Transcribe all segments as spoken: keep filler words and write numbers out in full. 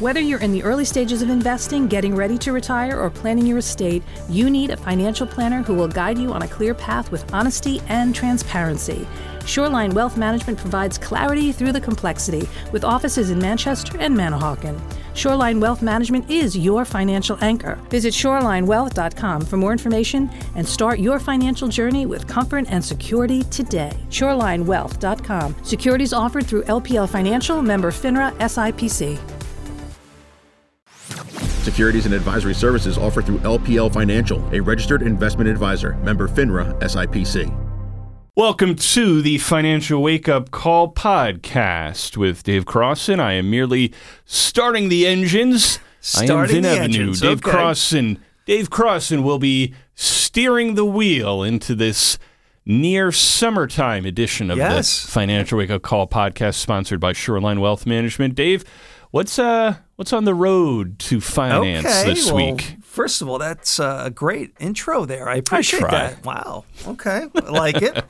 Whether you're in the early stages of investing, getting ready to retire, or planning your estate, you need a financial planner who will guide you on a clear path with honesty and transparency. Shoreline Wealth Management provides clarity through the complexity with offices in Manchester and Manahawkin. Shoreline Wealth Management is your financial anchor. Visit Shoreline Wealth dot com for more information and start your financial journey with comfort and security today. Shoreline Wealth dot com. Securities offered through L P L Financial, member FINRA, S I P C. Securities and advisory services offered through L P L Financial, a registered investment advisor, member FINRA, S I P C. Welcome to the Financial Wake Up Call podcast with Dave Crossan. I am merely starting the engines. Starting I am the Avenue. engines. Dave okay. Crossan. Dave Crossan will be steering the wheel into this near summertime edition of yes. the Financial Wake Up Call podcast, sponsored by Shoreline Wealth Management. Dave, what's uh what's on the road to finance okay, this well, week? First of all, that's a great intro there. I appreciate I that. Wow. Okay. I like it.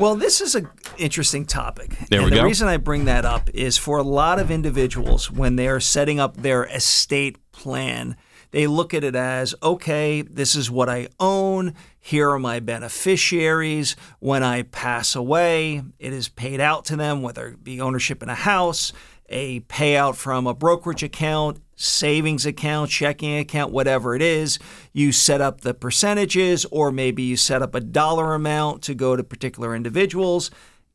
Well, this is an interesting topic. There and we the go. The reason I bring that up is for a lot of individuals, when they're setting up their estate plan, they look at it as, okay, this is what I own. Here are my beneficiaries. When I pass away, it is paid out to them, whether it be ownership in a house, a payout from a brokerage account, savings account, checking account, whatever it is. You set up the percentages, or maybe you set up a dollar amount to go to particular individuals,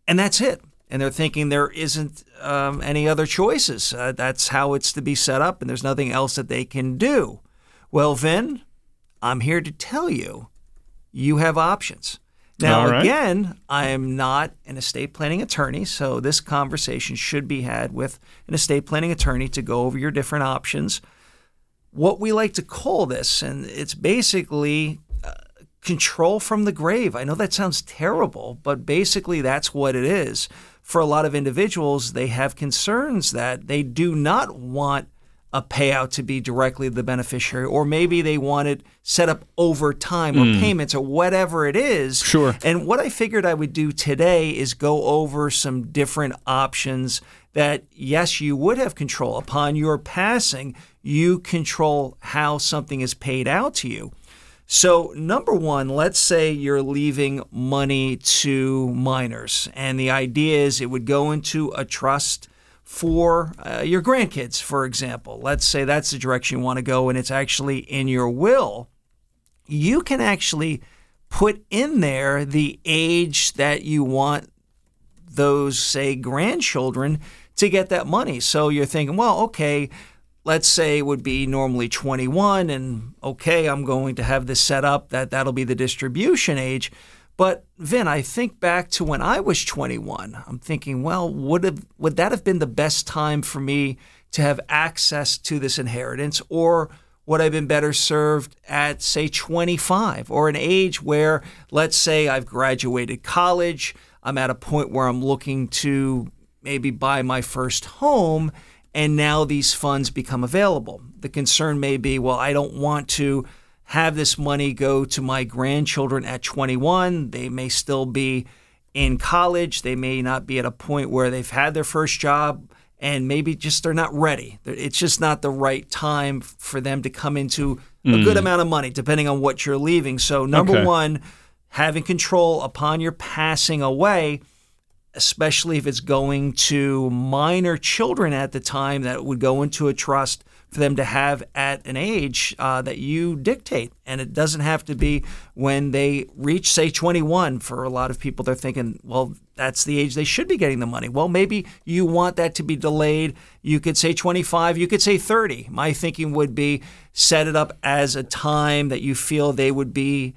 and that's it. And they're thinking there isn't um, any other choices. Uh, that's how it's to be set up, and there's nothing else that they can do. Well, Vin, I'm here to tell you, you have options. Now, right. again, I am not an estate planning attorney, so this conversation should be had with an estate planning attorney to go over your different options. What we like to call this, and it's basically uh, control from the grave. I know that sounds terrible, but basically that's what it is. For a lot of individuals, they have concerns that they do not want a payout to be directly the beneficiary, or maybe they want it set up over time or mm. payments or whatever it is. Sure. And what I figured I would do today is go over some different options that, yes, you would have control. Upon your passing, you control how something is paid out to you. So number one, let's say you're leaving money to minors, and the idea is it would go into a trust for uh, your grandkids, for example. Let's say that's the direction you want to go and it's actually in your will. You can actually put in there the age that you want those, say, grandchildren to get that money. So you're thinking, well, okay, let's say it would be normally twenty-one, and okay, I'm going to have this set up that that'll be the distribution age. But, Vin, I think back to when I was twenty-one. I'm thinking, well, would have, would that have been the best time for me to have access to this inheritance? Or would I have been better served at, say, twenty-five, or an age where, let's say, I've graduated college, I'm at a point where I'm looking to maybe buy my first home, and now these funds become available. The concern may be, well, I don't want to have this money go to my grandchildren at twenty-one. They may still be in college. They may not be at a point where they've had their first job, and maybe just they're not ready. It's just not the right time for them to come into mm. a good amount of money, depending on what you're leaving. So number okay. one, having control upon your passing away, especially if it's going to minor children at the time that would go into a trust for them to have at an age uh, that you dictate. And it doesn't have to be when they reach, say, twenty-one. For a lot of people, they're thinking, well, that's the age they should be getting the money. Well, maybe you want that to be delayed. You could say twenty-five, you could say thirty. My thinking would be set it up as a time that you feel they would be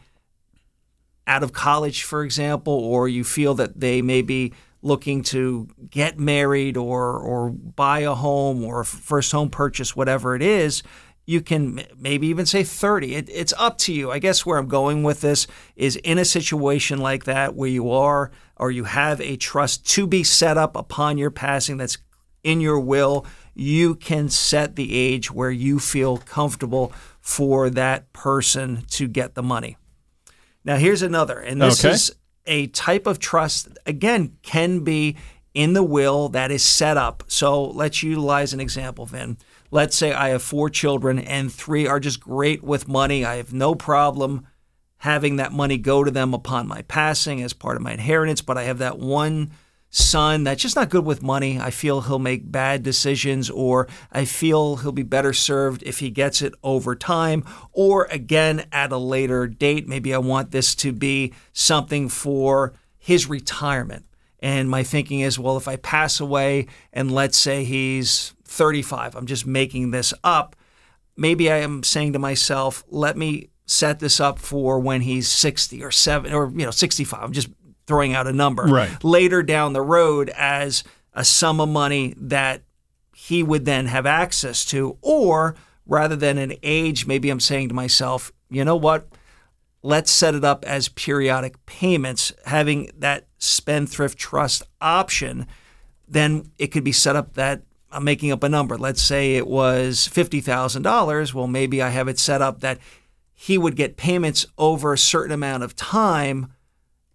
out of college, for example, or you feel that they may be looking to get married or or buy a home or a first home purchase, whatever it is. You can maybe even say thirty. It, it's up to you. I guess where I'm going with this is, in a situation like that where you are or you have a trust to be set up upon your passing that's in your will, you can set the age where you feel comfortable for that person to get the money. Now, here's another, and this okay. is a type of trust, again, can be in the will that is set up. So let's utilize an example, Vin. Let's say I have four children and three are just great with money. I have no problem having that money go to them upon my passing as part of my inheritance, but I have that one son that's just not good with money. I feel he'll make bad decisions, or I feel he'll be better served if he gets it over time, or again at a later date. Maybe I want this to be something for his retirement. And my thinking is, well, if I pass away and let's say he's thirty-five, I'm just making this up. Maybe I am saying to myself, let me set this up for when he's sixty or seven or, you know, sixty-five. I'm just throwing out a number, right, later down the road as a sum of money that he would then have access to. Or rather than an age, maybe I'm saying to myself, you know what, let's set it up as periodic payments, having that spendthrift trust option. Then it could be set up that I'm making up a number. Let's say it was fifty thousand dollars. Well, maybe I have it set up that he would get payments over a certain amount of time,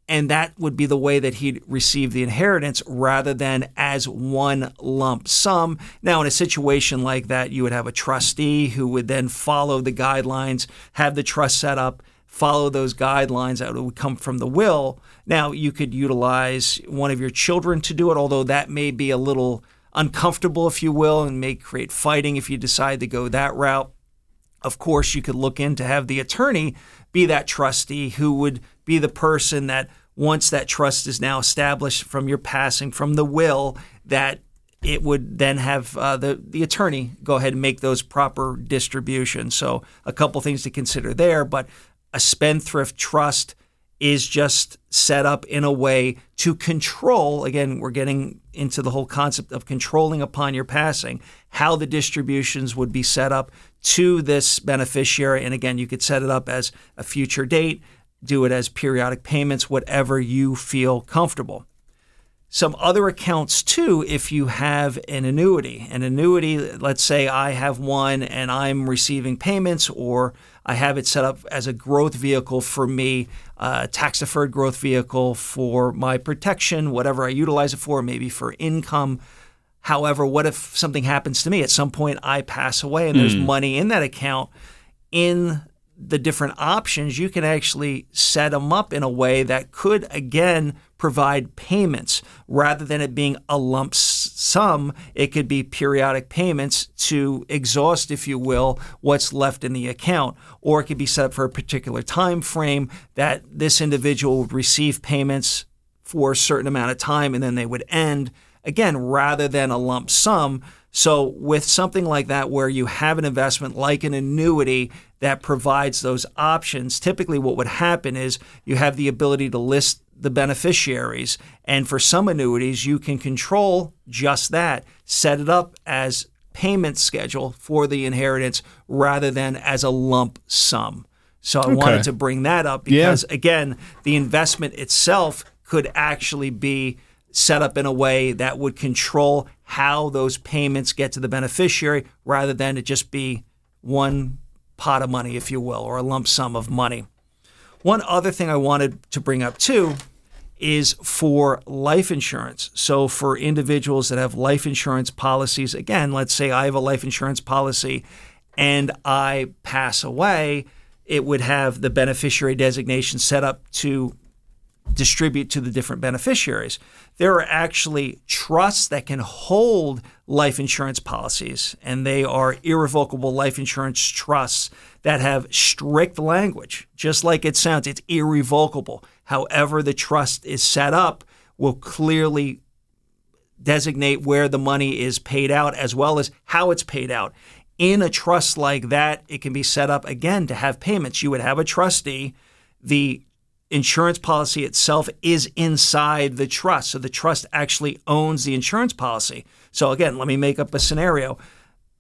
and that would be the way that he'd receive the inheritance rather than as one lump sum. Now, in a situation like that, you would have a trustee who would then follow the guidelines, have the trust set up, follow those guidelines that would come from the will. Now, you could utilize one of your children to do it, although that may be a little uncomfortable, if you will, and may create fighting if you decide to go that route. Of course, you could look in to have the attorney be that trustee who would be the person that, once that trust is now established from your passing, from the will, that it would then have uh, the, the attorney go ahead and make those proper distributions. So a couple things to consider there, but a spendthrift trust is just set up in a way to control, again, we're getting into the whole concept of controlling upon your passing, how the distributions would be set up to this beneficiary. And again, you could set it up as a future date, do it as periodic payments, whatever you feel comfortable. Some other accounts too, if you have an annuity. An annuity, let's say I have one and I'm receiving payments, or I have it set up as a growth vehicle for me, a tax-deferred growth vehicle for my protection, whatever I utilize it for, maybe for income. However, what if something happens to me? At some point I pass away and there's mm. money in that account. In the different options, you can actually set them up in a way that could, again, provide payments. Rather than it being a lump sum, it could be periodic payments to exhaust, if you will, what's left in the account. Or it could be set up for a particular time frame that this individual would receive payments for a certain amount of time, and then they would end, again, rather than a lump sum. So with something like that, where you have an investment like an annuity that provides those options, typically what would happen is you have the ability to list the beneficiaries. And for some annuities, you can control just that, set it up as payment schedule for the inheritance rather than as a lump sum. So I okay. wanted to bring that up because, yeah. again, the investment itself could actually be set up in a way that would control how those payments get to the beneficiary rather than it just be one pot of money, if you will, or a lump sum of money. One other thing I wanted to bring up too is for life insurance. So for individuals that have life insurance policies, again, let's say I have a life insurance policy and I pass away, it would have the beneficiary designation set up to distribute to the different beneficiaries. There are actually trusts that can hold life insurance policies, and they are irrevocable life insurance trusts that have strict language. Just like it sounds, it's irrevocable. However the trust is set up will clearly designate where the money is paid out as well as how it's paid out. In a trust like that, it can be set up, again, to have payments. You would have a trustee. The insurance policy itself is inside the trust. So the trust actually owns the insurance policy. So again, let me make up a scenario.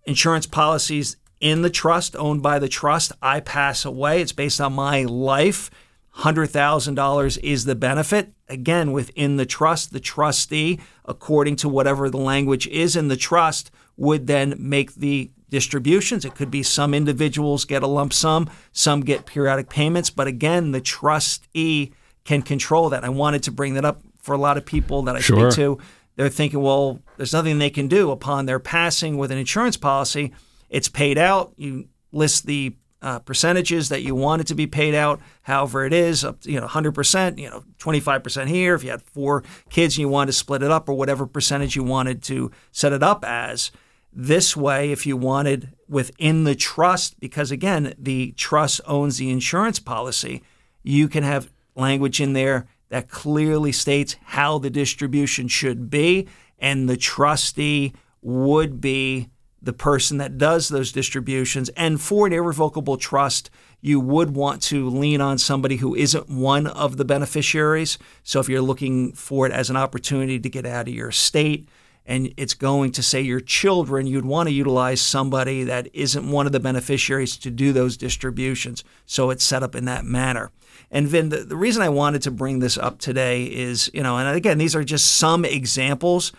Insurance policies in the trust, owned by the trust. I pass away. It's based on my life. one hundred thousand dollars is the benefit. Again, within the trust, the trustee, according to whatever the language is in the trust, would then make the distributions. It could be some individuals get a lump sum, some get periodic payments, but again, the trustee can control that. I wanted to bring that up for a lot of people that I sure. speak to. they're thinking, well, there's nothing they can do upon their passing with an insurance policy. It's paid out. You list the uh, percentages that you want it to be paid out, however it is, up to, you know, one hundred percent, you know, twenty-five percent here. If you had four kids and you wanted to split it up, or whatever percentage you wanted to set it up as. This way, if you wanted within the trust, because again, the trust owns the insurance policy, you can have language in there that clearly states how the distribution should be, and the trustee would be the person that does those distributions. And for an irrevocable trust, you would want to lean on somebody who isn't one of the beneficiaries. So if you're looking for it as an opportunity to get out of your estate, and it's going to, say, your children, you'd want to utilize somebody that isn't one of the beneficiaries to do those distributions. So it's set up in that manner. And Vin, the, the reason I wanted to bring this up today is, you know, and again, these are just some examples.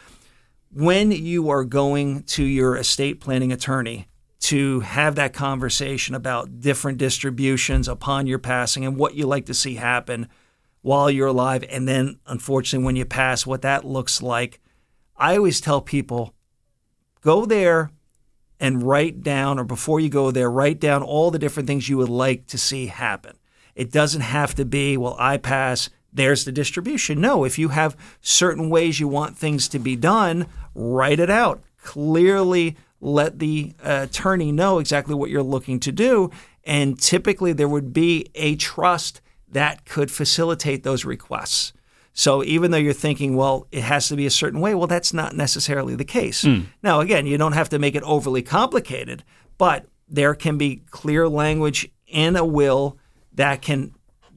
When you are going to your estate planning attorney to have that conversation about different distributions upon your passing and what you like to see happen while you're alive, and then, unfortunately, when you pass, what that looks like, I always tell people, go there and write down, or before you go there, write down all the different things you would like to see happen. It doesn't have to be, well, I pass, there's the distribution. No, if you have certain ways you want things to be done, write it out. Clearly let the attorney know exactly what you're looking to do. And typically there would be a trust that could facilitate those requests. So even though you're thinking, well, it has to be a certain way, well, that's not necessarily the case. Mm. Now, again, you don't have to make it overly complicated, but there can be clear language in a will that can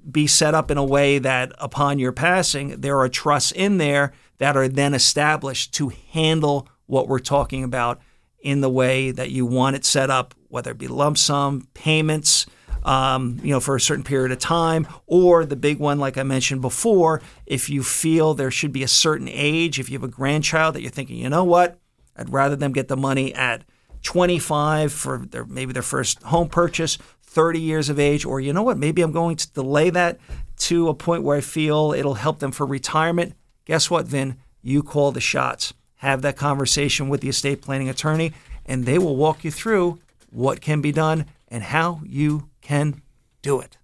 be set up in a way that upon your passing, there are trusts in there that are then established to handle what we're talking about in the way that you want it set up, whether it be lump sum, payments, Um, you know, for a certain period of time, or the big one, like I mentioned before, if you feel there should be a certain age, if you have a grandchild that you're thinking, you know what, I'd rather them get the money at twenty-five for their, maybe their first home purchase, thirty years of age, or you know what, maybe I'm going to delay that to a point where I feel it'll help them for retirement. Guess what, Vin? You call the shots. Have that conversation with the estate planning attorney, and they will walk you through what can be done and how you can do it.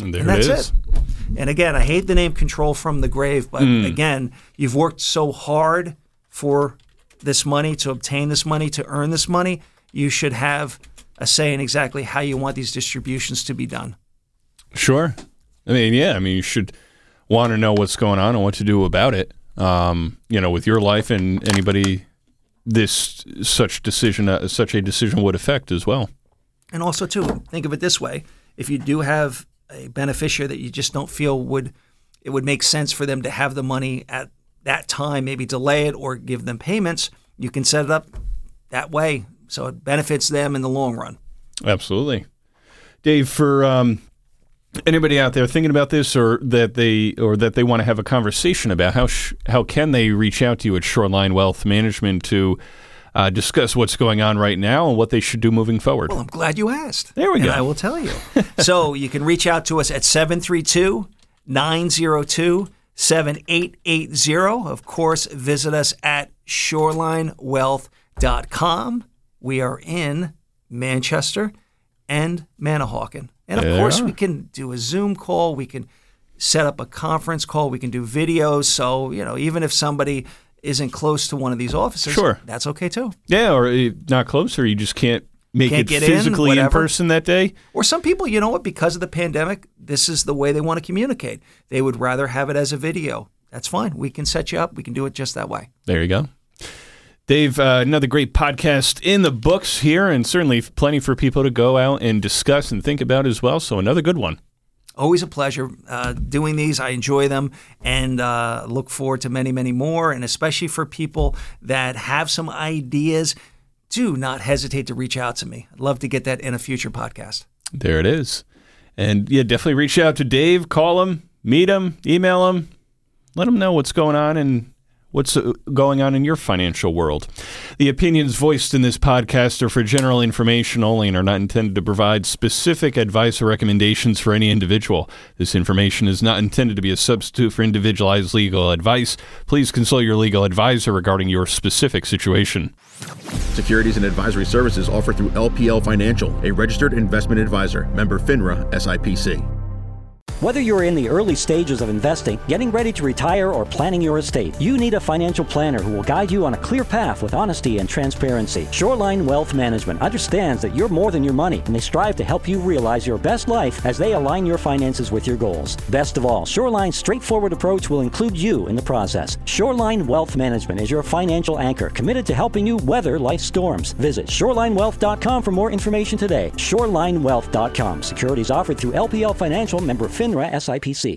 And there and that's it is. It. And again, I hate the name Control from the Grave, but mm. again, you've worked so hard for this money, to obtain this money, to earn this money. You should have a say in exactly how you want these distributions to be done. Sure. I mean, yeah, I mean, you should want to know what's going on and what to do about it, um, you know, with your life and anybody this such decision, uh, such a decision would affect as well. And also, too, think of it this way. If you do have a beneficiary that you just don't feel would it would make sense for them to have the money at that time, maybe delay it or give them payments, you can set it up that way so it benefits them in the long run. Absolutely. Dave, for um, anybody out there thinking about this or that they or that they want to have a conversation about, how sh- how can they reach out to you at Shoreline Wealth Management to Uh, discuss what's going on right now and what they should do moving forward? Well, I'm glad you asked. There we and go. I will tell you. So you can reach out to us at seven three two, nine zero two, seven eight eight zero. Of course, visit us at shoreline wealth dot com. We are in Manchester and Manahawkin. And, of there course, we can do a Zoom call. We can set up a conference call. We can do videos. So, you know, even if somebody isn't close to one of these offices, sure, that's okay too. Yeah, or not close, or you just can't make can't it physically in, in person that day. Or some people, you know what, because of the pandemic, this is the way they want to communicate. They would rather have it as a video. That's fine. We can set you up. We can do it just that way. There you go. Dave, uh, another great podcast in the books here, and certainly plenty for people to go out and discuss and think about as well, so another good one. Always a pleasure uh, doing these. I enjoy them and uh, look forward to many, many more. And especially for people that have some ideas, do not hesitate to reach out to me. I'd love to get that in a future podcast. There it is. And yeah, definitely reach out to Dave, call him, meet him, email him, let him know what's going on and What's going on in your financial world? The opinions voiced in this podcast are for general information only and are not intended to provide specific advice or recommendations for any individual. This information is not intended to be a substitute for individualized legal advice. Please consult your legal advisor regarding your specific situation. Securities and advisory services offered through L P L Financial, a registered investment advisor, member FINRA, S I P C. Whether you're in the early stages of investing, getting ready to retire, or planning your estate, you need a financial planner who will guide you on a clear path with honesty and transparency. Shoreline Wealth Management understands that you're more than your money, and they strive to help you realize your best life as they align your finances with your goals. Best of all, Shoreline's straightforward approach will include you in the process. Shoreline Wealth Management is your financial anchor, committed to helping you weather life's storms. Visit Shoreline Wealth dot com for more information today. Shoreline Wealth dot com. Securities offered through L P L Financial, member FINRA, S I P C.